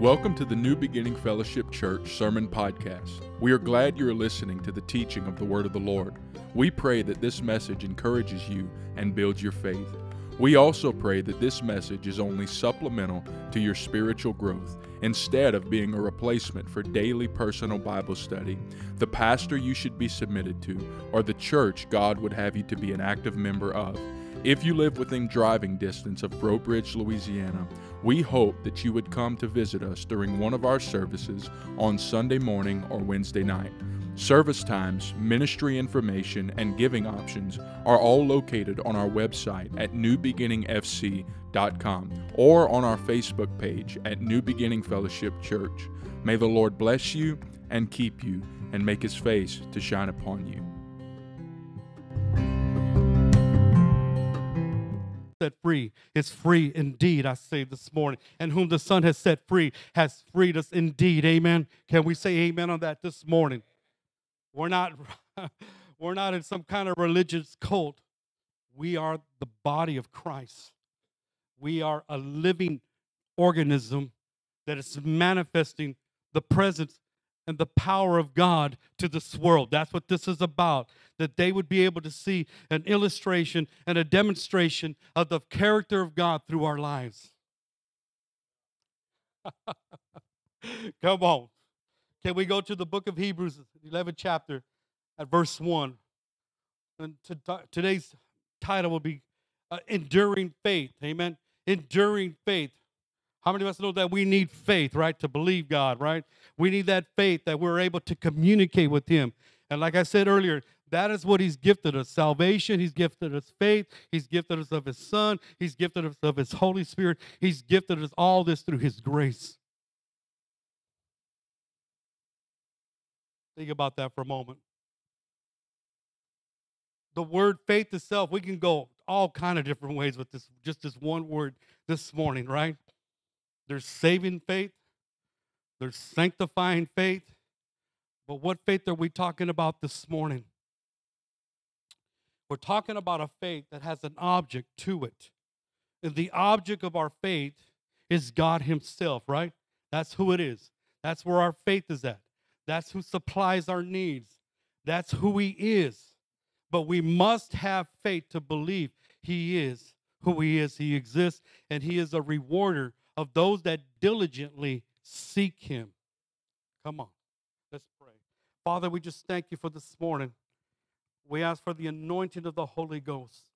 Welcome to the New Beginning Fellowship Church Sermon Podcast. We are glad you are listening to the teaching of the Word of the Lord. We pray that this message encourages you and builds your faith. We also pray that this message is only supplemental to your spiritual growth, instead of being a replacement for daily personal Bible study, the pastor you should be submitted to, or the church God would have you to be an active member of. If you live within driving distance of Broadbridge, Louisiana, we hope that you would come to visit us during one of our services on Sunday morning or Wednesday night. Service times, ministry information, and giving options are all located on our website at newbeginningfc.com or on our Facebook page at New Beginning Fellowship Church. May the Lord bless you and keep you and make His face to shine upon you. Set free is free indeed, I say this morning, and whom the Son has set free has freed us indeed. Amen. Can we say amen on that this morning? We're not in some kind of religious cult. We are the body of Christ. We are a living organism that is manifesting the presence and the power of God to this world. That's what this is about, that they would be able to see an illustration and a demonstration of the character of God through our lives. Come on. Can we go to the book of Hebrews, 11th chapter, at verse 1? And today's title will be Enduring Faith. Amen? Enduring faith. How many of us know that we need faith, right, to believe God, right? We need that faith that we're able to communicate with Him. And like I said earlier, that is what He's gifted us, salvation. He's gifted us faith. He's gifted us of His Son. He's gifted us of His Holy Spirit. He's gifted us all this through His grace. Think about that for a moment. The word faith itself, we can go all kind of different ways with this, just this one word this morning, right? There's saving faith. There's sanctifying faith. But what faith are we talking about this morning? We're talking about a faith that has an object to it. And the object of our faith is God Himself, right? That's who it is. That's where our faith is at. That's who supplies our needs. That's who He is. But we must have faith to believe He is who He is. He exists, and He is a rewarder of those that diligently seek Him. Come on, let's pray. Father, we just thank You for this morning. We ask for the anointing of the Holy Ghost.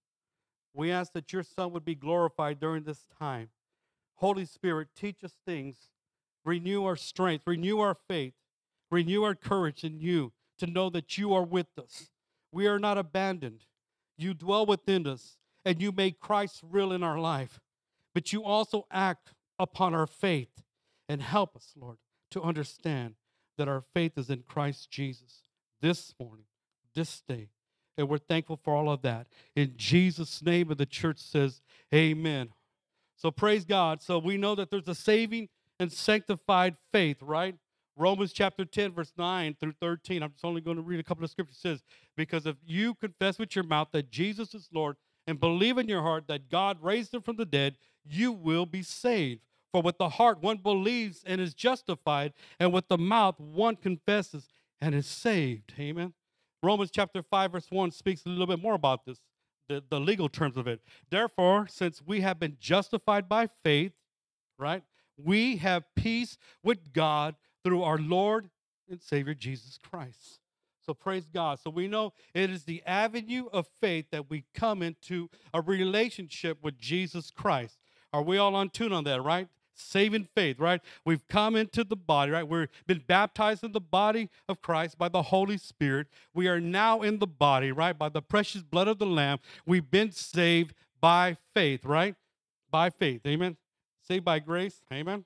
We ask that Your Son would be glorified during this time. Holy Spirit, teach us things. Renew our strength. Renew our faith. Renew our courage in You to know that You are with us. We are not abandoned. You dwell within us, and You make Christ real in our life. But You also act upon our faith, and help us, Lord, to understand that our faith is in Christ Jesus this morning, this day. And we're thankful for all of that. In Jesus' name, and the church says, amen. So praise God. So we know that there's a saving and sanctified faith, right? Romans chapter 10, verse 9 through 13. I'm just only going to read a couple of scriptures. It says, because if you confess with your mouth that Jesus is Lord and believe in your heart that God raised Him from the dead, you will be saved. For with the heart one believes and is justified, and with the mouth one confesses and is saved. Amen. Romans chapter 5, verse 1 speaks a little bit more about this, the legal terms of it. Therefore, since we have been justified by faith, right, we have peace with God through our Lord and Savior Jesus Christ. So praise God. So we know it is the avenue of faith that we come into a relationship with Jesus Christ. Are we all on tune on that, right? Saving faith, right? We've come into the body, right? We've been baptized in the body of Christ by the Holy Spirit. We are now in the body, right? By the precious blood of the Lamb. We've been saved by faith, right? By faith, amen? Saved by grace, amen?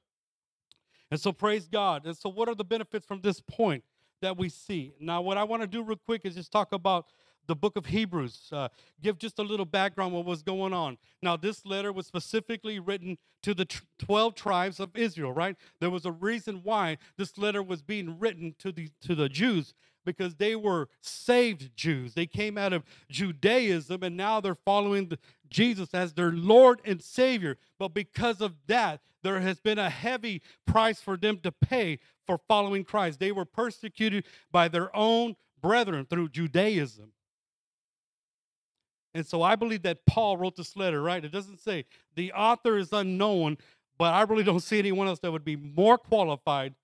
And so praise God. And so what are the benefits from this point that we see? Now, what I want to do real quick is just talk about the book of Hebrews, give just a little background on what's going on. Now, this letter was specifically written to the 12 tribes of Israel, right? There was a reason why this letter was being written to the Jews because they were saved Jews. They came out of Judaism, and now they're following Jesus as their Lord and Savior. But because of that, there has been a heavy price for them to pay for following Christ. They were persecuted by their own brethren through Judaism. And so I believe that Paul wrote this letter, right? It doesn't say the author is unknown, but I really don't see anyone else that would be more qualified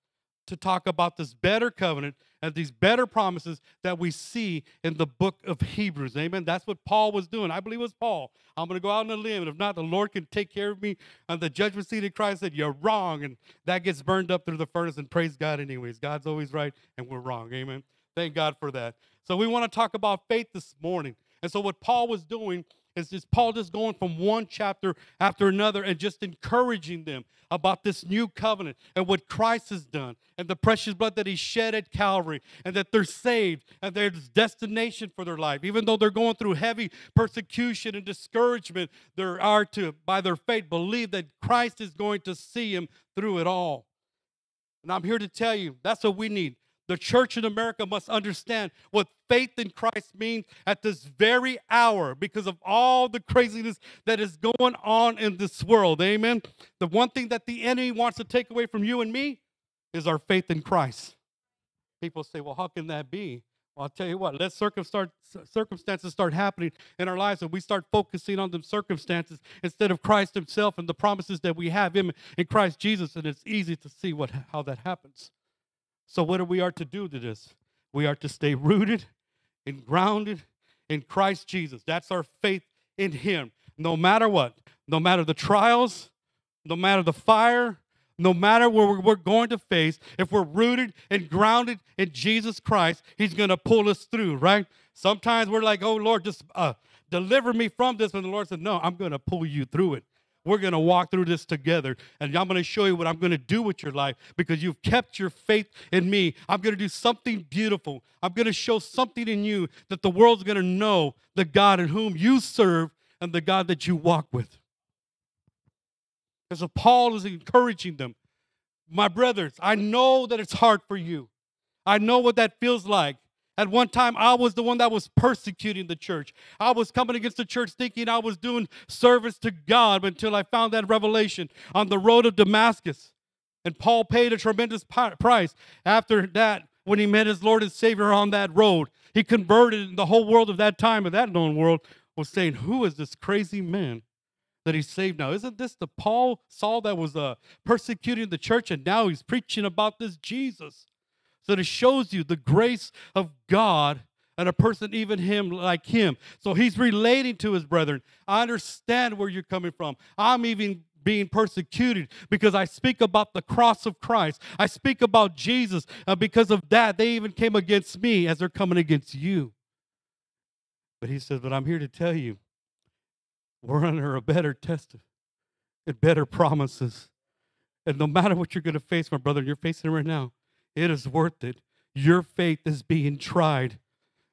to talk about this better covenant and these better promises that we see in the book of Hebrews. Amen. That's what Paul was doing. I believe it was Paul. I'm going to go out on a limb, and if not, the Lord can take care of me. On the judgment seat of Christ said, you're wrong, and that gets burned up through the furnace, and praise God anyways. God's always right, and we're wrong. Amen. Thank God for that. So we want to talk about faith this morning. And so what Paul was doing is Paul just going from one chapter after another and just encouraging them about this new covenant and what Christ has done and the precious blood that he shed at Calvary, and that they're saved and there's destination for their life. Even though they're going through heavy persecution and discouragement, they are to, by their faith, believe that Christ is going to see him through it all. And I'm here to tell you, that's what we need. The church in America must understand what faith in Christ means at this very hour because of all the craziness that is going on in this world. Amen. The one thing that the enemy wants to take away from you and me is our faith in Christ. People say, well, how can that be? Well, I'll tell you what, let circumstances start happening in our lives, and we start focusing on the circumstances instead of Christ himself and the promises that we have him in Christ Jesus, and it's easy to see how that happens. So what are we to do to this? We are to stay rooted and grounded in Christ Jesus. That's our faith in him. No matter what, no matter the trials, no matter the fire, no matter what we're going to face, if we're rooted and grounded in Jesus Christ, he's going to pull us through, right? Sometimes we're like, oh, Lord, just deliver me from this. And the Lord said, no, I'm going to pull you through it. We're going to walk through this together, and I'm going to show you what I'm going to do with your life because you've kept your faith in me. I'm going to do something beautiful. I'm going to show something in you that the world's going to know the God in whom you serve and the God that you walk with. And so Paul is encouraging them. My brothers, I know that it's hard for you. I know what that feels like. At one time, I was the one that was persecuting the church. I was coming against the church thinking I was doing service to God until I found that revelation on the road of Damascus. And Paul paid a tremendous price. After that, when he met his Lord and Savior on that road, he converted, and the whole world of that time, of that known world, was saying, who is this crazy man that he's saved now? Isn't this the Saul that was persecuting the church, and now he's preaching about this Jesus? So it shows you the grace of God and a person even like him. So he's relating to his brethren. I understand where you're coming from. I'm even being persecuted because I speak about the cross of Christ. I speak about Jesus. Because of that, they even came against me as they're coming against you. But he says, but I'm here to tell you, we're under a better test and better promises. And no matter what you're going to face, my brother, you're facing right now, it is worth it. Your faith is being tried.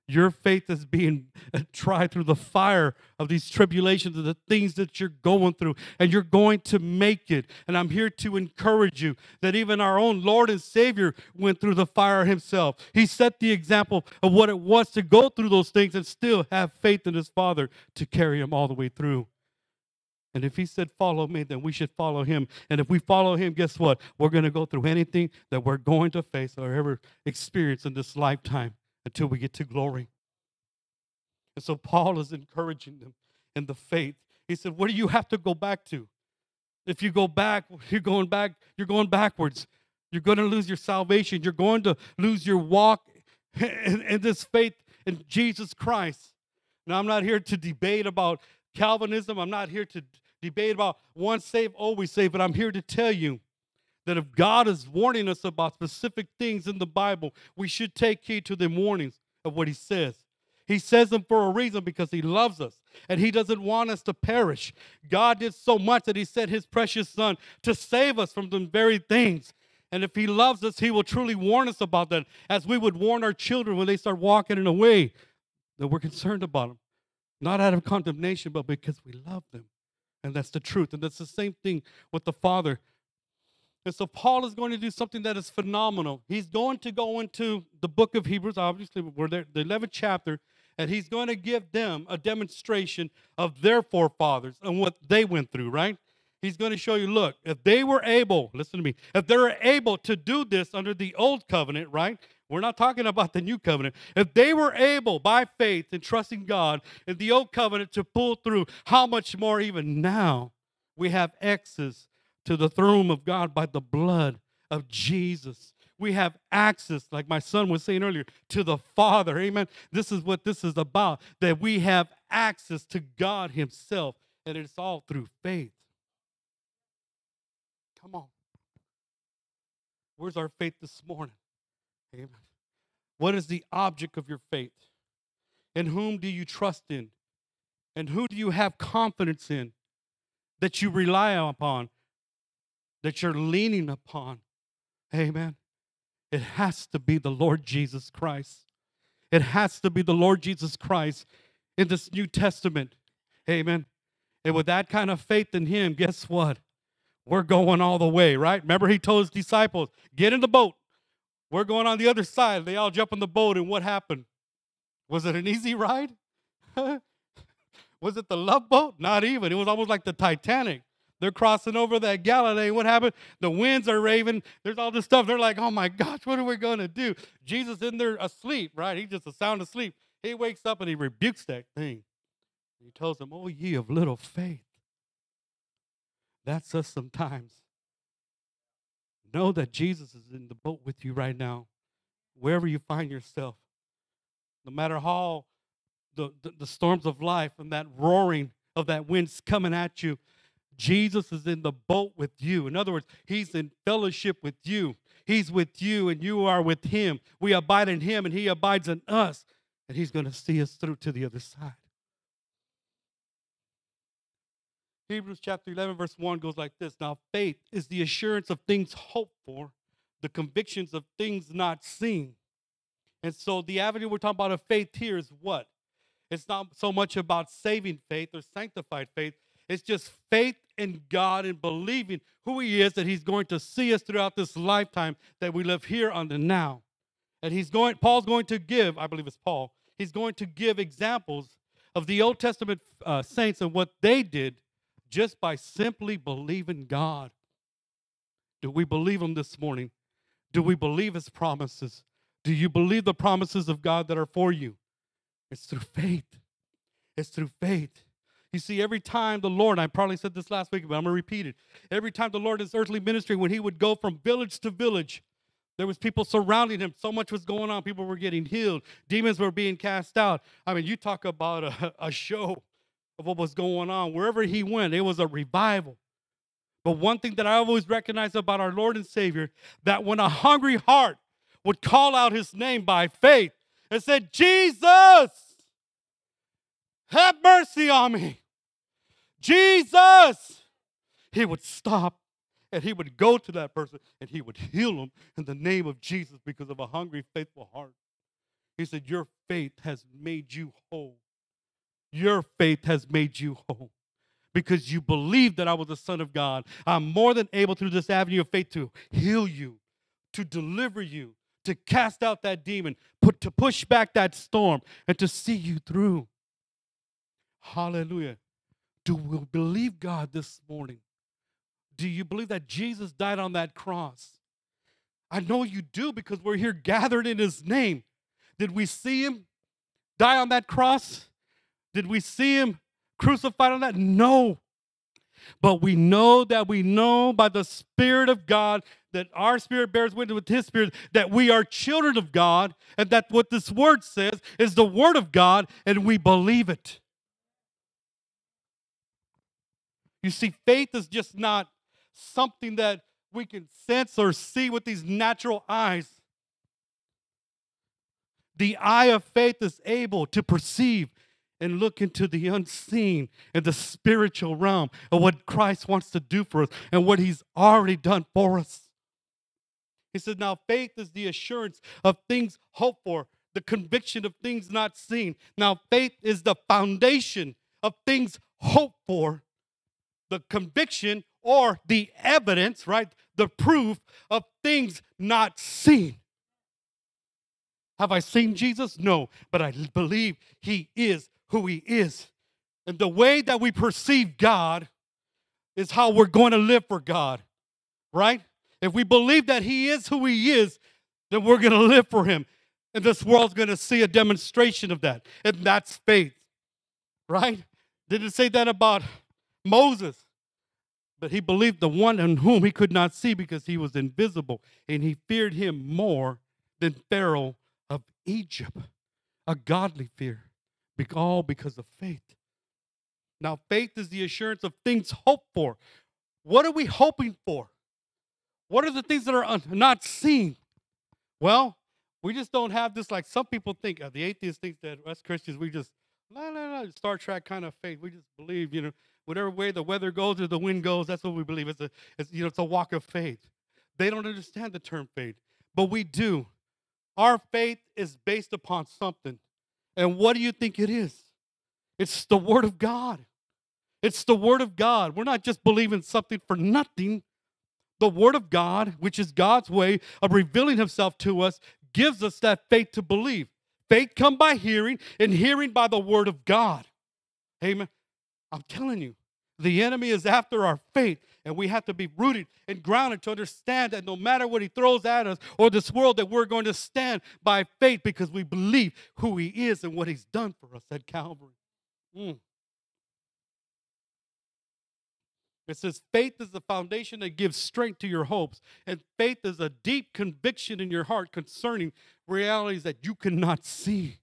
Your faith is being tried through the fire of these tribulations and the things that you're going through, and you're going to make it. And I'm here to encourage you that even our own Lord and Savior went through the fire himself. He set the example of what it was to go through those things and still have faith in his Father to carry him all the way through. And if he said, follow me, then we should follow him. And if we follow him, guess what? We're going to go through anything that we're going to face or ever experience in this lifetime until we get to glory. And so Paul is encouraging them in the faith. He said, what do you have to go back to? If you go back, you're going backwards. You're going to lose your salvation. You're going to lose your walk in this faith in Jesus Christ. Now, I'm not here to debate about Calvinism. I'm not here to debate about once saved, always saved, but I'm here to tell you that if God is warning us about specific things in the Bible, we should take heed to the warnings of what he says. He says them for a reason because he loves us and he doesn't want us to perish. God did so much that he sent his precious son to save us from them very things. And if he loves us, he will truly warn us about that, as we would warn our children when they start walking in a way that we're concerned about them. Not out of condemnation, but because we love them. And that's the truth. And that's the same thing with the Father. And so Paul is going to do something that is phenomenal. He's going to go into the book of Hebrews, obviously, we're there, the 11th chapter, and he's going to give them a demonstration of their forefathers and what they went through, right? He's going to show you, look, if they were able, listen to me, if they were able to do this under the old covenant, right? We're not talking about the new covenant. If they were able by faith and trusting God in the old covenant to pull through, how much more even now we have access to the throne of God by the blood of Jesus. We have access, like my son was saying earlier, to the Father. Amen. This is what this is about, that we have access to God himself, and it's all through faith. Come on. Where's our faith this morning? Amen. What is the object of your faith? And whom do you trust in? And who do you have confidence in that you rely upon, that you're leaning upon? Amen. It has to be the Lord Jesus Christ. It has to be the Lord Jesus Christ in this New Testament. Amen. And with that kind of faith in him, guess what? We're going all the way, right? Remember he told his disciples, get in the boat. We're going on the other side. They all jump in the boat, and what happened? Was it an easy ride? Was it the love boat? Not even. It was almost like the Titanic. They're crossing over that Galilee. What happened? The winds are raving. There's all this stuff. They're like, oh, my gosh, what are we going to do? Jesus in there asleep, right? He's just a sound asleep. He wakes up, and he rebukes that thing. He tells them, oh, ye of little faith. That's us sometimes. Know that Jesus is in the boat with you right now, wherever you find yourself. No matter how the storms of life and that roaring of that wind's coming at you, Jesus is in the boat with you. In other words, he's in fellowship with you. He's with you and you are with him. We abide in him and he abides in us. And he's going to see us through to the other side. Hebrews chapter 11, verse 1 goes like this. Now, faith is the assurance of things hoped for, the convictions of things not seen. And so the avenue we're talking about of faith here is what? It's not so much about saving faith or sanctified faith. It's just faith in God and believing who he is, that he's going to see us throughout this lifetime that we live here on the now. And Paul's going to give, I believe it's Paul, he's going to give examples of the Old Testament saints and what they did just by simply believing God. Do we believe him this morning? Do we believe his promises? Do you believe the promises of God that are for you? It's through faith. It's through faith. You see, every time the Lord, I probably said this last week, but I'm going to repeat it. Every time the Lord in his earthly ministry, when he would go from village to village, there was people surrounding him. So much was going on. People were getting healed. Demons were being cast out. I mean, you talk about a show of what was going on. Wherever he went, it was a revival. But one thing that I always recognize about our Lord and Savior, that when a hungry heart would call out his name by faith and said, Jesus, have mercy on me. Jesus. He would stop and he would go to that person and he would heal him in the name of Jesus because of a hungry, faithful heart. He said, your faith has made you whole. Your faith has made you whole because you believed that I was the Son of God. I'm more than able through this avenue of faith to heal you, to deliver you, to cast out that demon, to push back that storm, and to see you through. Hallelujah. Do we believe God this morning? Do you believe that Jesus died on that cross? I know you do because we're here gathered in his name. Did we see him die on that cross? Did we see him crucified on that? No. But we know that we know by the Spirit of God, that our spirit bears witness with his spirit, that we are children of God, and that what this word says is the word of God, and we believe it. You see, faith is just not something that we can sense or see with these natural eyes. The eye of faith is able to perceive and look into the unseen and the spiritual realm of what Christ wants to do for us and what he's already done for us. He said, now faith is the assurance of things hoped for, the conviction of things not seen. Now faith is the foundation of things hoped for, the conviction or the evidence, right? The proof of things not seen. Have I seen Jesus? No, but I believe he is who he is. And the way that we perceive God is how we're going to live for God, right? If we believe that he is who he is, then we're going to live for him. And this world's going to see a demonstration of that. And that's faith, right? Didn't it say that about Moses? But he believed the one in whom he could not see because he was invisible. And he feared him more than Pharaoh of Egypt. A godly fear, all because of faith. Now, faith is the assurance of things hoped for. What are we hoping for? What are the things that are not seen? Well, we just don't have this like some people think. The atheists think that us Christians, we just, Star Trek kind of faith. We just believe, you know, whatever way the weather goes or the wind goes, that's what we believe. It's a walk of faith. They don't understand the term faith, but we do. Our faith is based upon something. And what do you think it is? It's the Word of God. It's the Word of God. We're not just believing something for nothing. The Word of God, which is God's way of revealing himself to us, gives us that faith to believe. Faith comes by hearing, and hearing by the Word of God. Amen. I'm telling you, the enemy is after our faith, and we have to be rooted and grounded to understand that no matter what he throws at us or this world, that we're going to stand by faith because we believe who he is and what he's done for us at Calvary. It says, faith is the foundation that gives strength to your hopes, and faith is a deep conviction in your heart concerning realities that you cannot see.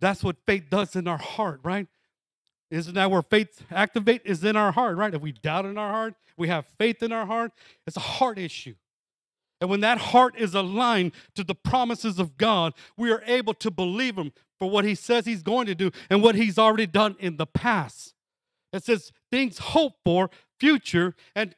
That's what faith does in our heart, right? Isn't that where faith activate is in our heart, right? If we doubt in our heart, we have faith in our heart. It's a heart issue. And when that heart is aligned to the promises of God, we are able to believe him for what he says he's going to do and what he's already done in the past. It says things hoped for, future, and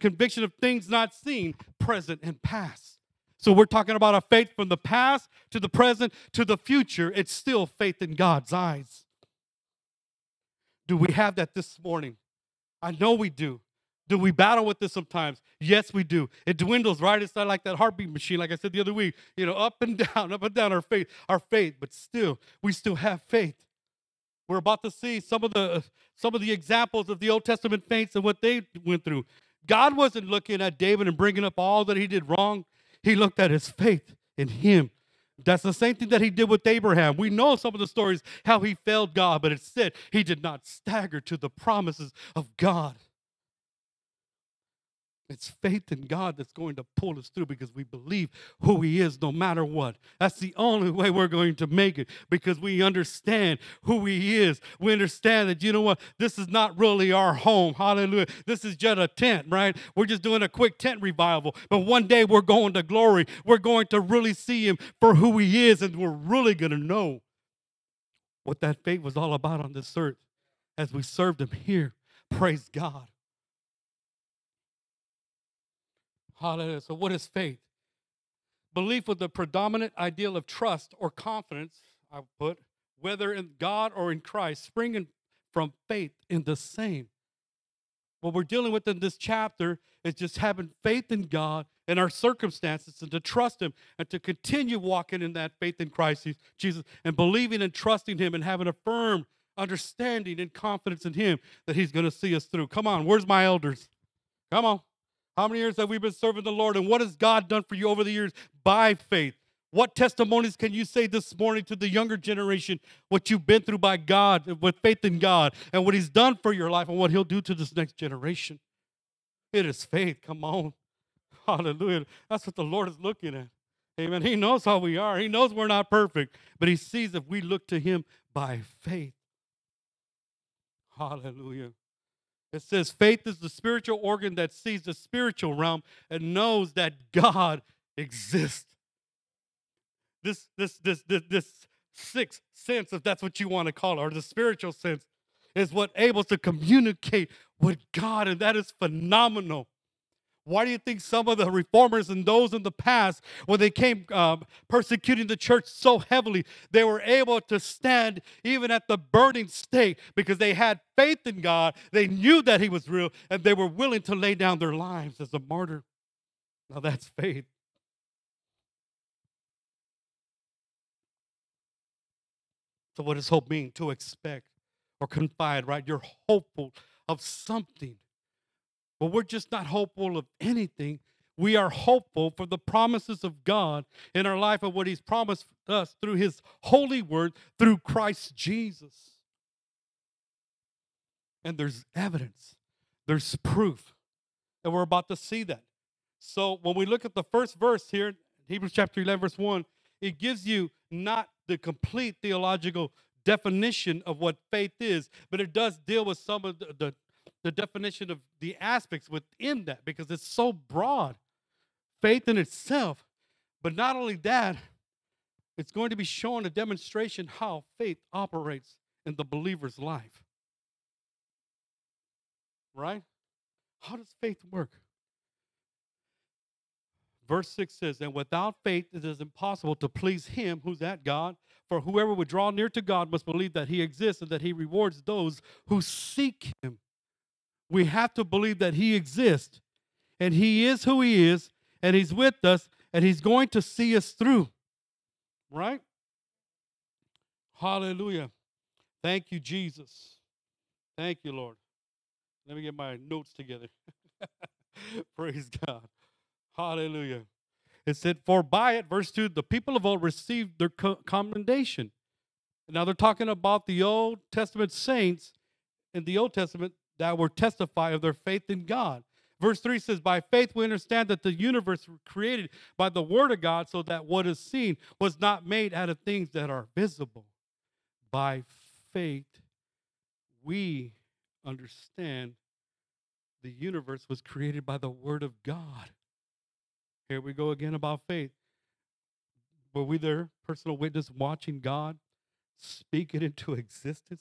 conviction of things not seen, present and past. So we're talking about a faith from the past to the present to the future. It's still faith in God's eyes. Do we have that this morning? I know we do. Do we battle with this sometimes? Yes, we do. It dwindles, right? It's not like that heartbeat machine, like I said the other week. You know, up and down our faith. But still, we still have faith. We're about to see some of the examples of the Old Testament saints and what they went through. God wasn't looking at David and bringing up all that he did wrong. He looked at his faith in him. That's the same thing that he did with Abraham. We know some of the stories, how he failed God, but it said he did not stagger to the promises of God. It's faith in God that's going to pull us through because we believe who he is no matter what. That's the only way we're going to make it because we understand who he is. We understand that, you know what, this is not really our home. Hallelujah. This is just a tent, right? We're just doing a quick tent revival. But one day we're going to glory. We're going to really see him for who he is, and we're really going to know what that faith was all about on this earth as we served him here. Praise God. Hallelujah. So what is faith? Belief with the predominant ideal of trust or confidence, I would put, whether in God or in Christ, springing from faith in the same. What we're dealing with in this chapter is just having faith in God and our circumstances, and to trust him and to continue walking in that faith in Christ Jesus and believing and trusting him and having a firm understanding and confidence in him that he's going to see us through. Come on, where's my elders? Come on. How many years have we been serving the Lord, and what has God done for you over the years by faith? What testimonies can you say this morning to the younger generation, what you've been through by God, with faith in God, and what he's done for your life and what he'll do to this next generation? It is faith. Come on. Hallelujah. That's what the Lord is looking at. Amen. He knows how we are. He knows we're not perfect, but he sees if we look to him by faith. Hallelujah. It says faith is the spiritual organ that sees the spiritual realm and knows that God exists. This sixth sense, if that's what you want to call it, or the spiritual sense, is what able to communicate with God, and that is phenomenal. Why do you think some of the reformers and those in the past, when they came persecuting the church so heavily, they were able to stand even at the burning stake because they had faith in God, they knew that he was real, and they were willing to lay down their lives as a martyr? Now that's faith. So what does hope mean? To expect or confide, right? You're hopeful of something. But we're just not hopeful of anything. We are hopeful for the promises of God in our life and what he's promised us through his holy word, through Christ Jesus. And there's evidence. There's proof. And we're about to see that. So when we look at the first verse here, Hebrews chapter 11, verse 1, it gives you not the complete theological definition of what faith is, but it does deal with some of the definition of the aspects within that, because it's so broad, faith in itself. But not only that, it's going to be showing a demonstration how faith operates in the believer's life. Right? How does faith work? Verse 6 says, and without faith it is impossible to please him, who's that? God. For whoever would draw near to God must believe that he exists and that he rewards those who seek him. We have to believe that he exists, and he is who he is, and he's with us, and he's going to see us through, right? Hallelujah. Thank you, Jesus. Thank you, Lord. Let me get my notes together. Praise God. Hallelujah. It said, for by it, verse 2, the people of old received their commendation. Now they're talking about the Old Testament saints in the Old Testament that were testify of their faith in God. Verse 3 says, by faith we understand that the universe was created by the word of God, so that what is seen was not made out of things that are visible. By faith we understand the universe was created by the word of God. Here we go again about faith. Were we there, personal witness, watching God speak it into existence,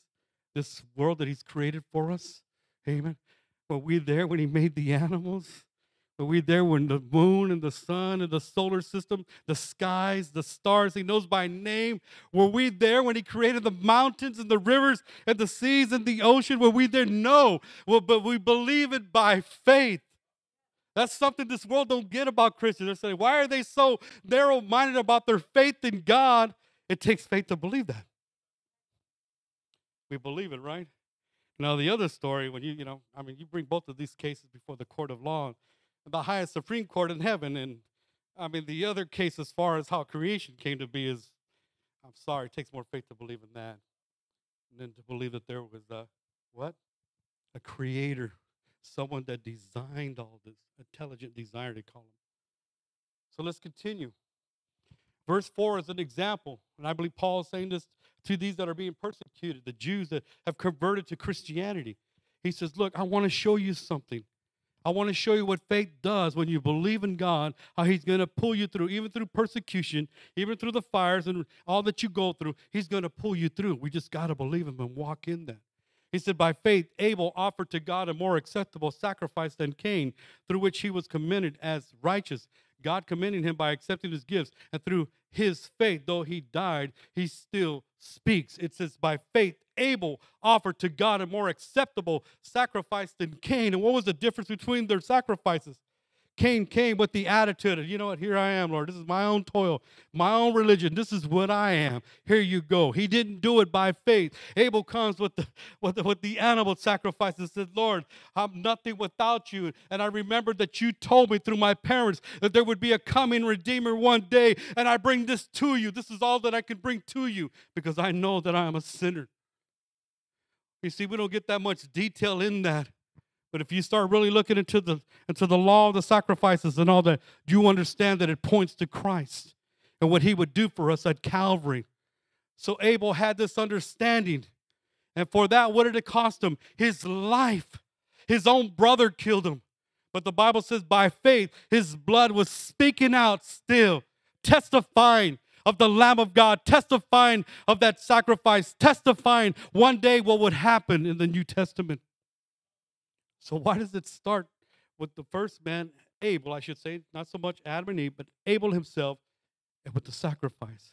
this world that he's created for us? Amen. Were we there when he made the animals? Were we there when the moon and the sun and the solar system, the skies, the stars, he knows by name? Were we there when he created the mountains and the rivers and the seas and the ocean? Were we there? No. Well, but we believe it by faith. That's something this world don't get about Christians. They're saying, why are they so narrow-minded about their faith in God? It takes faith to believe that. We believe it, right? Now, the other story, when you bring both of these cases before the court of law, the highest Supreme Court in heaven, and, the other case as far as how creation came to be is, I'm sorry, it takes more faith to believe in that than to believe that there was a creator, someone that designed all this, intelligent designer, they call him. So let's continue. Verse 4 is an example, and I believe Paul is saying this to these that are being persecuted, the Jews that have converted to Christianity. He says, look, I want to show you something. I want to show you what faith does when you believe in God, how he's going to pull you through, even through persecution, even through the fires and all that you go through. He's going to pull you through. We just got to believe him and walk in that. He said, by faith, Abel offered to God a more acceptable sacrifice than Cain, through which he was commended as righteous, God commending him by accepting his gifts, and through his faith, though he died, he still speaks. It says, by faith, Abel offered to God a more acceptable sacrifice than Cain. And what was the difference between their sacrifices? Cain came with the attitude of, you know what, here I am, Lord. This is my own toil, my own religion. This is what I am. Here you go. He didn't do it by faith. Abel comes with the animal sacrifices and said, Lord, I'm nothing without you. And I remember that you told me through my parents that there would be a coming Redeemer one day, and I bring this to you. This is all that I can bring to you because I know that I am a sinner. You see, we don't get that much detail in that. But if you start really looking into the law of the sacrifices and all that, you understand that it points to Christ and what he would do for us at Calvary. So Abel had this understanding. And for that, what did it cost him? His life. His own brother killed him. But the Bible says by faith, his blood was speaking out still, testifying of the Lamb of God, testifying of that sacrifice, testifying one day what would happen in the New Testament. So why does it start with the first man Abel, I should say, not so much Adam and Eve, but Abel himself, and with the sacrifice,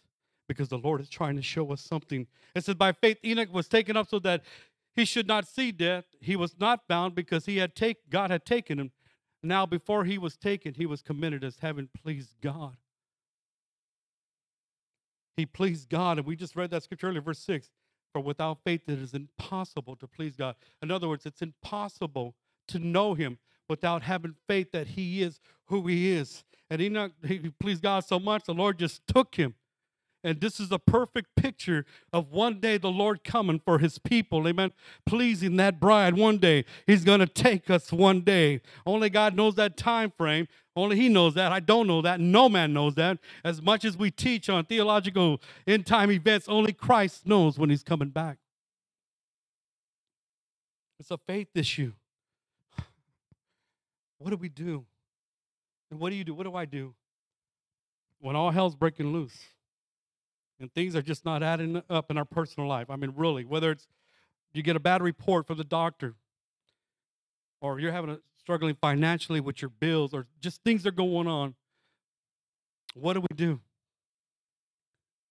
because the Lord is trying to show us something. It says, by faith Enoch was taken up so that he should not see death. He was not bound because God had taken him. Now before he was taken, he was commended as having pleased God. He pleased God, and we just read that scripture earlier, verse 6. For without faith it is impossible to please God. In other words, it's impossible to know him without having faith that he is who he is. And Enoch, he pleased God so much, the Lord just took him. And this is a perfect picture of one day the Lord coming for his people, amen, pleasing that bride one day. He's going to take us one day. Only God knows that time frame. Only he knows that. I don't know that. No man knows that. As much as we teach on theological end-time events, only Christ knows when he's coming back. It's a faith issue. What do we do? And what do you do? What do I do? When all hell's breaking loose, and things are just not adding up in our personal life. I mean, really, whether it's you get a bad report from the doctor, or you're struggling financially with your bills, or just things are going on, what do we do?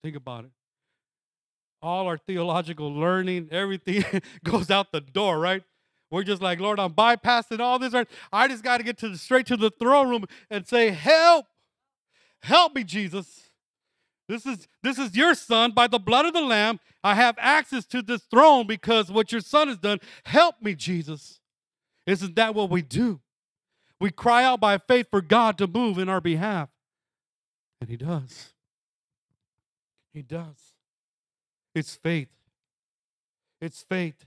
Think about it. All our theological learning, everything goes out the door, right? We're just like, Lord, I'm bypassing all this. Right? I just got to get straight to the throne room and say, help. Help me, Jesus. This is your son. By the blood of the Lamb, I have access to this throne because what your son has done. Help me, Jesus. Isn't that what we do? We cry out by faith for God to move in our behalf. And he does. He does. It's faith. It's faith.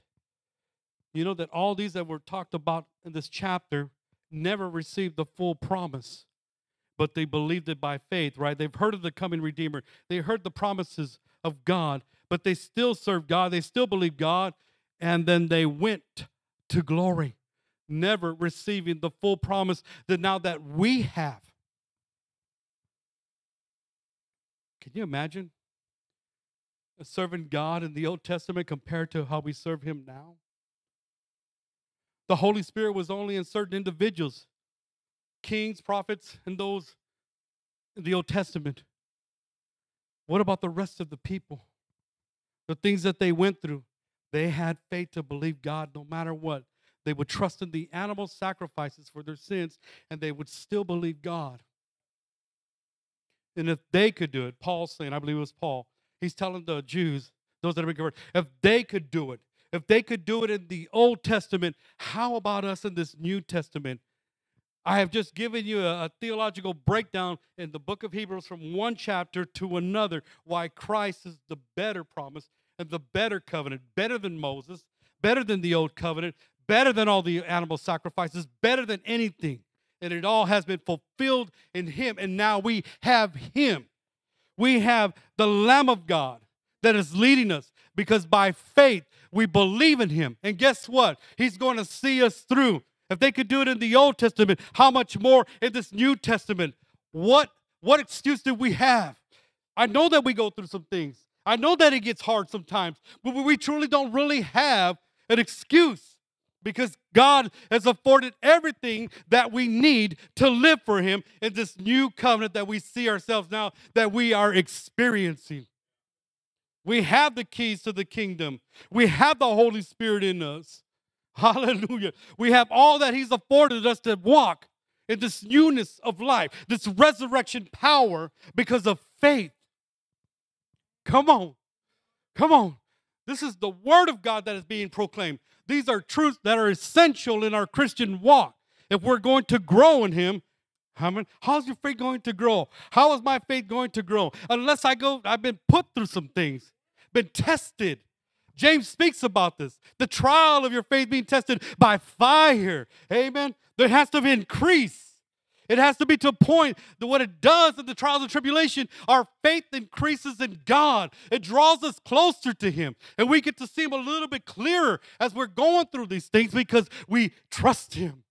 You know that all these that were talked about in this chapter never received the full promise. But they believed it by faith, right? They've heard of the coming Redeemer. They heard the promises of God, but they still served God. They still believed God, and then they went to glory, never receiving the full promise that now that we have. Can you imagine serving God in the Old Testament compared to how we serve him now? The Holy Spirit was only in certain individuals. Kings, prophets, and those in the Old Testament. What about the rest of the people? The things that they went through, they had faith to believe God no matter what. They would trust in the animal sacrifices for their sins, and they would still believe God. And if they could do it, Paul's saying, I believe it was Paul, he's telling the Jews, those that have been converted, if they could do it, if they could do it in the Old Testament, how about us in this New Testament? I have just given you a theological breakdown in the book of Hebrews from one chapter to another, why Christ is the better promise and the better covenant, better than Moses, better than the old covenant, better than all the animal sacrifices, better than anything. And it all has been fulfilled in him, and now we have him. We have the Lamb of God that is leading us because by faith we believe in him. And guess what? He's going to see us through. If they could do it in the Old Testament, how much more in this New Testament? What excuse do we have? I know that we go through some things. I know that it gets hard sometimes, but we truly don't really have an excuse because God has afforded everything that we need to live for him in this new covenant that we see ourselves now, that we are experiencing. We have the keys to the kingdom. We have the Holy Spirit in us. Hallelujah. We have all that he's afforded us to walk in this newness of life, this resurrection power because of faith. Come on. Come on. This is the word of God that is being proclaimed. These are truths that are essential in our Christian walk. If we're going to grow in him, how's your faith going to grow? How is my faith going to grow? Unless I've been put through some things, been tested. James speaks about this. The trial of your faith being tested by fire. Amen. There has to be increase. It has to be to a point that what it does in the trials and tribulation, our faith increases in God. It draws us closer to him. And we get to see him a little bit clearer as we're going through these things because we trust him.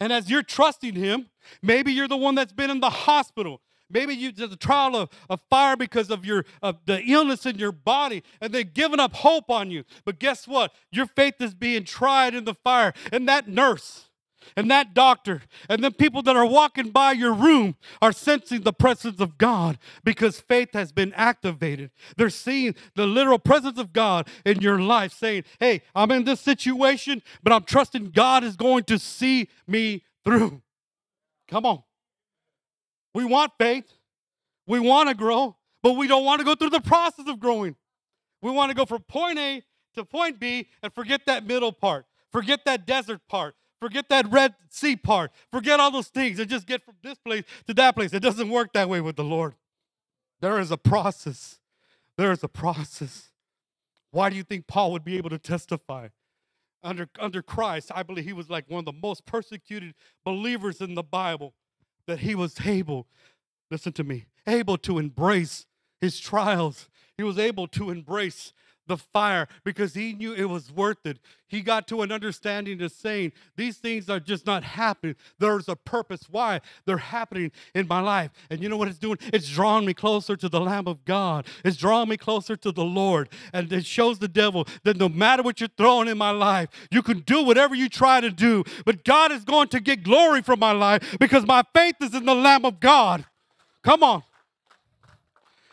And as you're trusting him, maybe you're the one that's been in the hospital. Maybe you did the trial of fire because of the illness in your body, and they're giving up hope on you. But guess what? Your faith is being tried in the fire. And that nurse and that doctor and the people that are walking by your room are sensing the presence of God because faith has been activated. They're seeing the literal presence of God in your life saying, hey, I'm in this situation, but I'm trusting God is going to see me through. Come on. We want faith. We want to grow, but we don't want to go through the process of growing. We want to go from point A to point B and forget that middle part. Forget that desert part. Forget that Red Sea part. Forget all those things and just get from this place to that place. It doesn't work that way with the Lord. There is a process. There is a process. Why do you think Paul would be able to testify? Under Christ, I believe he was like one of the most persecuted believers in the Bible, that he was able, listen to me, able to embrace his trials. He was able to embrace the fire because he knew it was worth it. He got to an understanding of saying, these things are just not happening. There's a purpose why they're happening in my life. And you know what it's doing? It's drawing me closer to the Lamb of God. It's drawing me closer to the Lord. And it shows the devil that no matter what you're throwing in my life, you can do whatever you try to do, but God is going to get glory from my life because my faith is in the Lamb of God. Come on.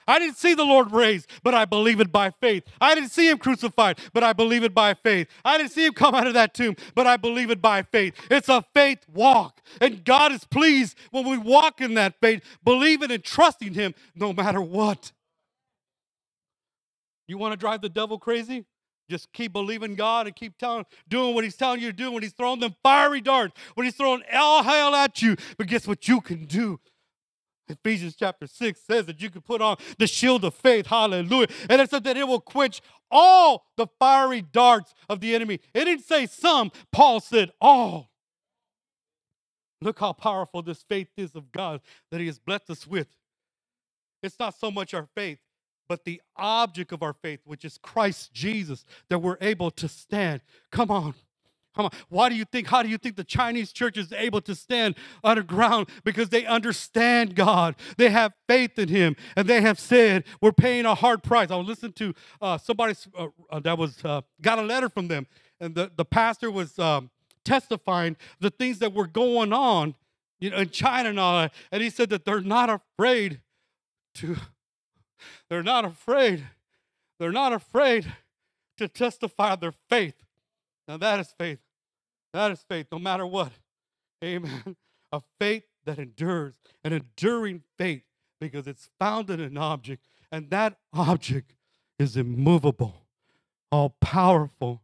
I didn't see the Lord raised, but I believe it by faith. I didn't see him crucified, but I believe it by faith. I didn't see him come out of that tomb, but I believe it by faith. It's a faith walk, and God is pleased when we walk in that faith, believing and trusting him no matter what. You want to drive the devil crazy? Just keep believing God and keep doing what he's telling you to do when he's throwing them fiery darts, when he's throwing all hell at you. But guess what you can do? Ephesians chapter 6 says that you can put on the shield of faith, hallelujah, and it said that it will quench all the fiery darts of the enemy. It didn't say some, Paul said all. Look how powerful this faith is of God that he has blessed us with. It's not so much our faith, but the object of our faith, which is Christ Jesus, that we're able to stand. Come on. Why do you think, how do you think the Chinese church is able to stand underground? Because they understand God. They have faith in him. And they have said, we're paying a hard price. I was listening to somebody that was got a letter from them. And the pastor was testifying the things that were going on, you know, in China and all that. And he said that they're not afraid to testify their faith. Now that is faith. That is faith, no matter what. Amen. A faith that endures, an enduring faith, because it's founded in an object, and that object is immovable, all-powerful,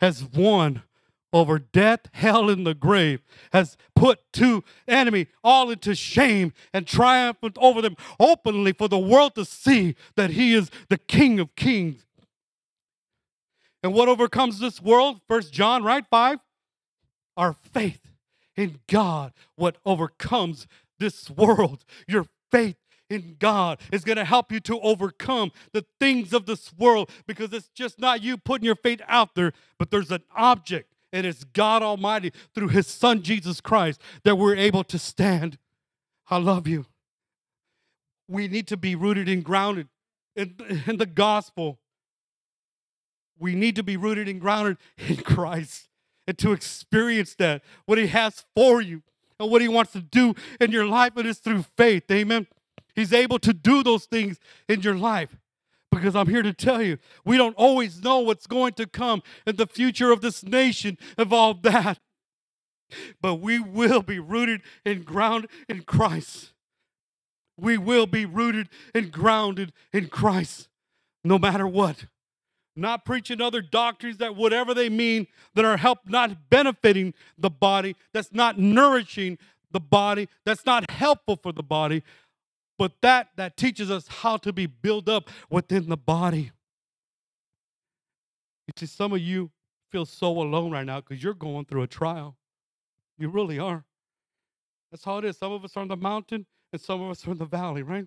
has won over death, hell, and the grave, has put two enemy all into shame and triumphed over them openly for the world to see that he is the King of Kings. And what overcomes this world? 1 John, right? 5. Our faith in God. What overcomes this world? Your faith in God is going to help you to overcome the things of this world, because it's just not you putting your faith out there, but there's an object, and it's God Almighty through his Son, Jesus Christ, that we're able to stand. I love you. We need to be rooted and grounded in the gospel. We need to be rooted and grounded in Christ and to experience that, what he has for you and what he wants to do in your life. It is through faith, amen? He's able to do those things in your life, because I'm here to tell you, we don't always know what's going to come in the future of this nation of all that, but we will be rooted and grounded in Christ. We will be rooted and grounded in Christ no matter what. Not preaching other doctrines that whatever they mean that are not benefiting the body, that's not nourishing the body, that's not helpful for the body, but that teaches us how to be built up within the body. You see, some of you feel so alone right now because you're going through a trial. You really are. That's how it is. Some of us are on the mountain and some of us are in the valley, right?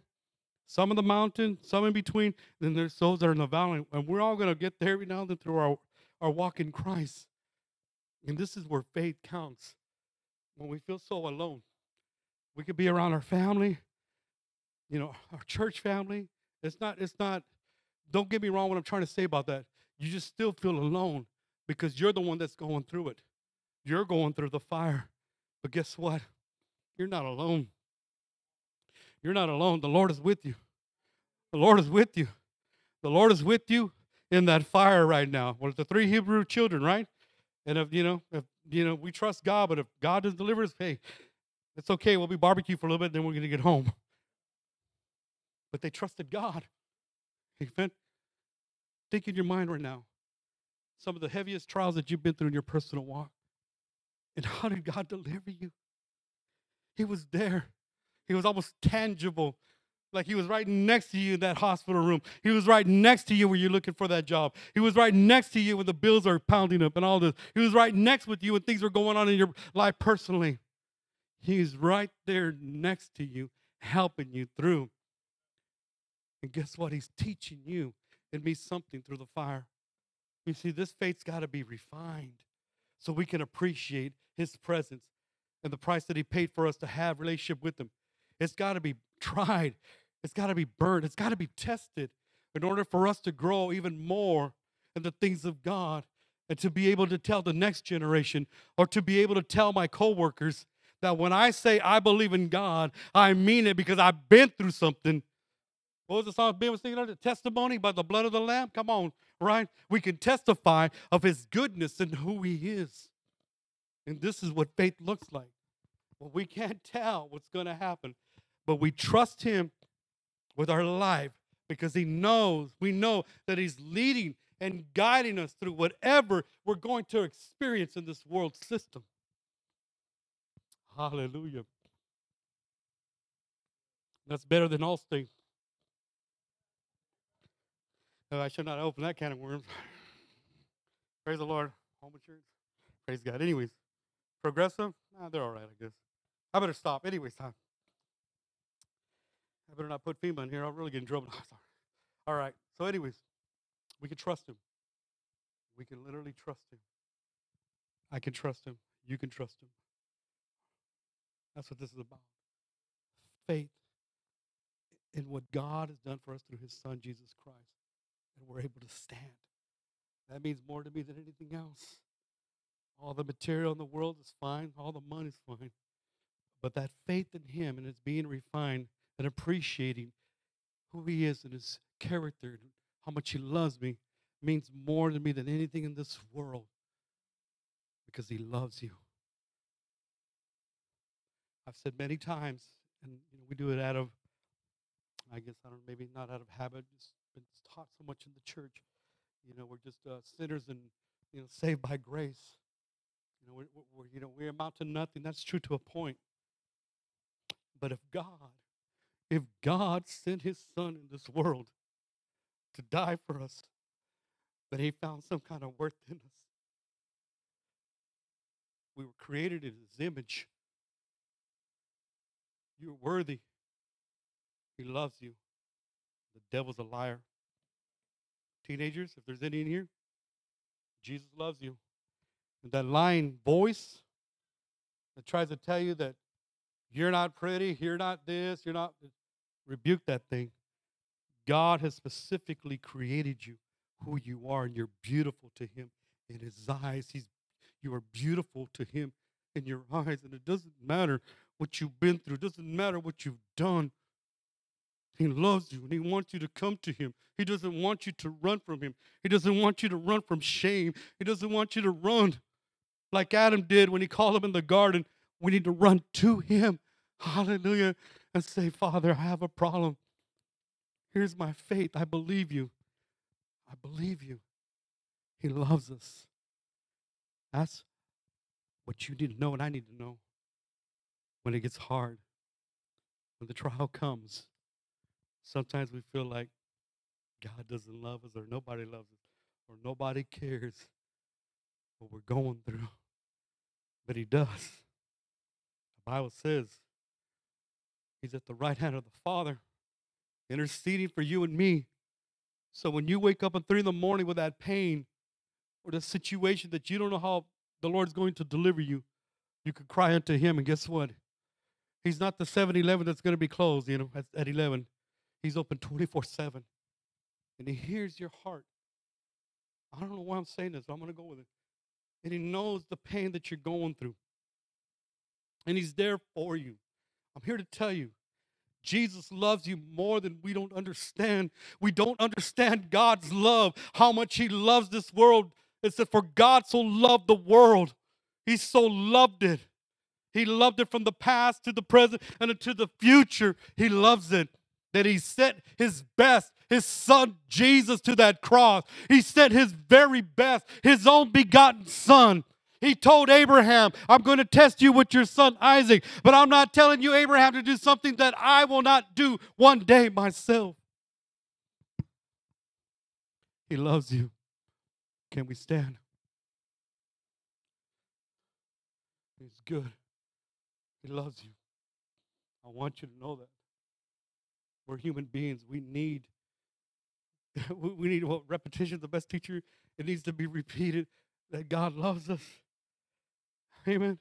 Some in the mountain, some in between, then there's those that are in the valley. And we're all going to get there every now and then through our walk in Christ. And this is where faith counts. When we feel so alone, we could be around our family, you know, our church family. It's not, don't get me wrong what I'm trying to say about that. You just still feel alone because you're the one that's going through it. You're going through the fire. But guess what? You're not alone. You're not alone. The Lord is with you. The Lord is with you. The Lord is with you in that fire right now. Well, the three Hebrew children, right? And if we trust God, but if God doesn't deliver us, hey, it's okay. We'll be barbecued for a little bit, then we're going to get home. But they trusted God. Amen. Think in your mind right now, some of the heaviest trials that you've been through in your personal walk. And how did God deliver you? He was there. He was almost tangible. Like he was right next to you in that hospital room. He was right next to you when you're looking for that job. He was right next to you when the bills are pounding up and all this. He was right next with you when things are going on in your life personally. He's right there next to you, helping you through. And guess what? He's teaching you and me something through the fire. You see, this faith's got to be refined so we can appreciate his presence and the price that he paid for us to have a relationship with him. It's got to be tried. It's got to be burned. It's got to be tested in order for us to grow even more in the things of God and to be able to tell the next generation or to be able to tell my coworkers that when I say I believe in God, I mean it because I've been through something. What was the song Ben was singing? The testimony by the blood of the Lamb? Come on, right? We can testify of his goodness and who he is. And this is what faith looks like. Well, we can't tell what's going to happen, but we trust him with our life because he knows, we know that he's leading and guiding us through whatever we're going to experience in this world system. Hallelujah. That's better than Allstate. No, I should not open that can of worms. Praise the Lord. Home insurance. Praise God. Anyways, progressive? Nah, they're all right, I guess. I better stop. Anyways, time. I better not put FEMA in here. I'll really get in trouble. Oh, sorry. All right. So anyways, we can trust him. We can literally trust him. I can trust him. You can trust him. That's what this is about. Faith in what God has done for us through his son, Jesus Christ. And we're able to stand. That means more to me than anything else. All the material in the world is fine. All the money is fine. But that faith in him and it's being refined and appreciating who he is and his character and how much he loves me means more to me than anything in this world because he loves you. I've said many times, and we do it out of, I guess, I don't know, maybe not out of habit, just been taught so much in the church. We're just sinners and, saved by grace. We amount to nothing. That's true to a point. But if God sent his son in this world to die for us, that he found some kind of worth in us. We were created in his image. You're worthy. He loves you. The devil's a liar. Teenagers, if there's any in here, Jesus loves you. And that lying voice that tries to tell you that you're not pretty, you're not this, you're not, rebuke that thing. God has specifically created you, who you are, and you're beautiful to him in his eyes. You are beautiful to him in your eyes, and it doesn't matter what you've been through. It doesn't matter what you've done. He loves you, and he wants you to come to him. He doesn't want you to run from him. He doesn't want you to run from shame. He doesn't want you to run like Adam did when he called him in the garden. We need to run to him, hallelujah, and say, Father, I have a problem. Here's my faith. I believe you. I believe you. He loves us. That's what you need to know, and I need to know. When it gets hard, when the trial comes, sometimes we feel like God doesn't love us or nobody loves us or nobody cares what we're going through. But he does. The Bible says he's at the right hand of the Father interceding for you and me. So when you wake up at 3 in the morning with that pain or the situation that you don't know how the Lord's going to deliver you, you can cry unto him, and guess what? He's not the 7-Eleven that's going to be closed, at 11. He's open 24/7. And he hears your heart. I don't know why I'm saying this, but I'm going to go with it. And he knows the pain that you're going through. and he's there for you. I'm here to tell you, Jesus loves you more than we don't understand. We don't understand God's love, how much he loves this world. It said, for God so loved the world. He so loved it. He loved it from the past to the present and to the future. He loves it. That he sent his best, his son Jesus, to that cross. He sent his very best, his own begotten son. He told Abraham, I'm going to test you with your son Isaac, but I'm not telling you, Abraham, to do something that I will not do one day myself. He loves you. Can we stand? He's good. He loves you. I want you to know that. We're human beings. We need what repetition is the best teacher. It needs to be repeated that God loves us. Amen.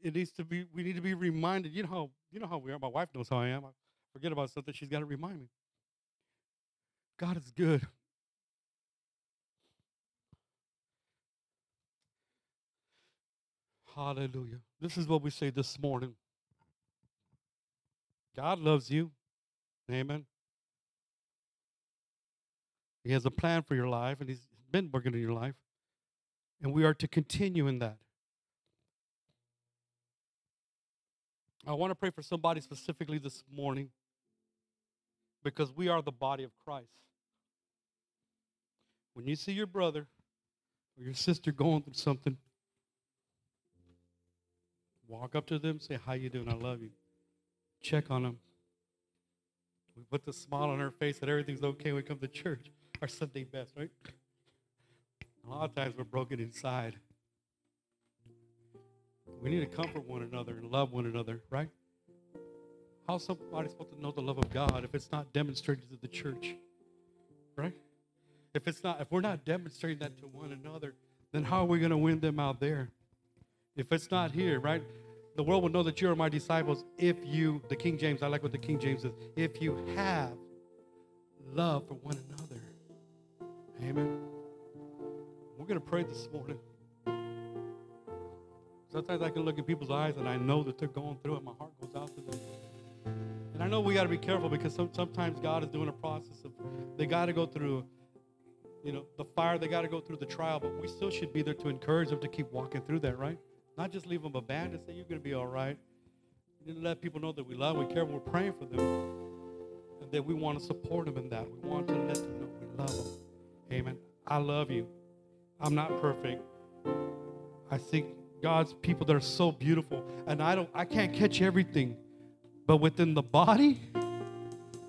It needs to be, we need to be reminded. You know how we are. My wife knows how I am. I forget about something. She's got to remind me. God is good. Hallelujah. This is what we say this morning. God loves you. Amen. He has a plan for your life, and he's been working in your life. And we are to continue in that. I want to pray for somebody specifically this morning because we are the body of Christ. When you see your brother or your sister going through something, walk up to them, say, how you doing? I love you. Check on them. We put the smile on our face that everything's okay when we come to church. Our Sunday best, right? A lot of times we're broken inside. We need to comfort one another and love one another, right? How's somebody supposed to know the love of God if it's not demonstrated to the church, right? If we're not demonstrating that to one another, then how are we going to win them out there? If it's not here, right? The world will know that you are my disciples if you, the King James, I like what the King James says, if you have love for one another. Amen. We're going to pray this morning. Sometimes I can look in people's eyes and I know that they're going through it. My heart goes out to them. And I know we got to be careful because sometimes God is doing a process of they got to go through, the fire, they got to go through the trial, but we still should be there to encourage them to keep walking through that, right? Not just leave them abandoned, say, you're going to be all right. We need to let people know that we love, we care, we're praying for them, and that we want to support them in that. We want to let them know we love them. Amen. I love you. I'm not perfect. I see God's people that are so beautiful, and I can't catch everything, but within the body,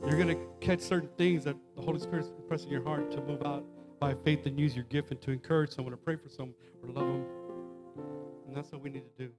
you're going to catch certain things that the Holy Spirit's impressing your heart to move out by faith and use your gift and to encourage someone, to pray for someone, or love them. And that's what we need to do.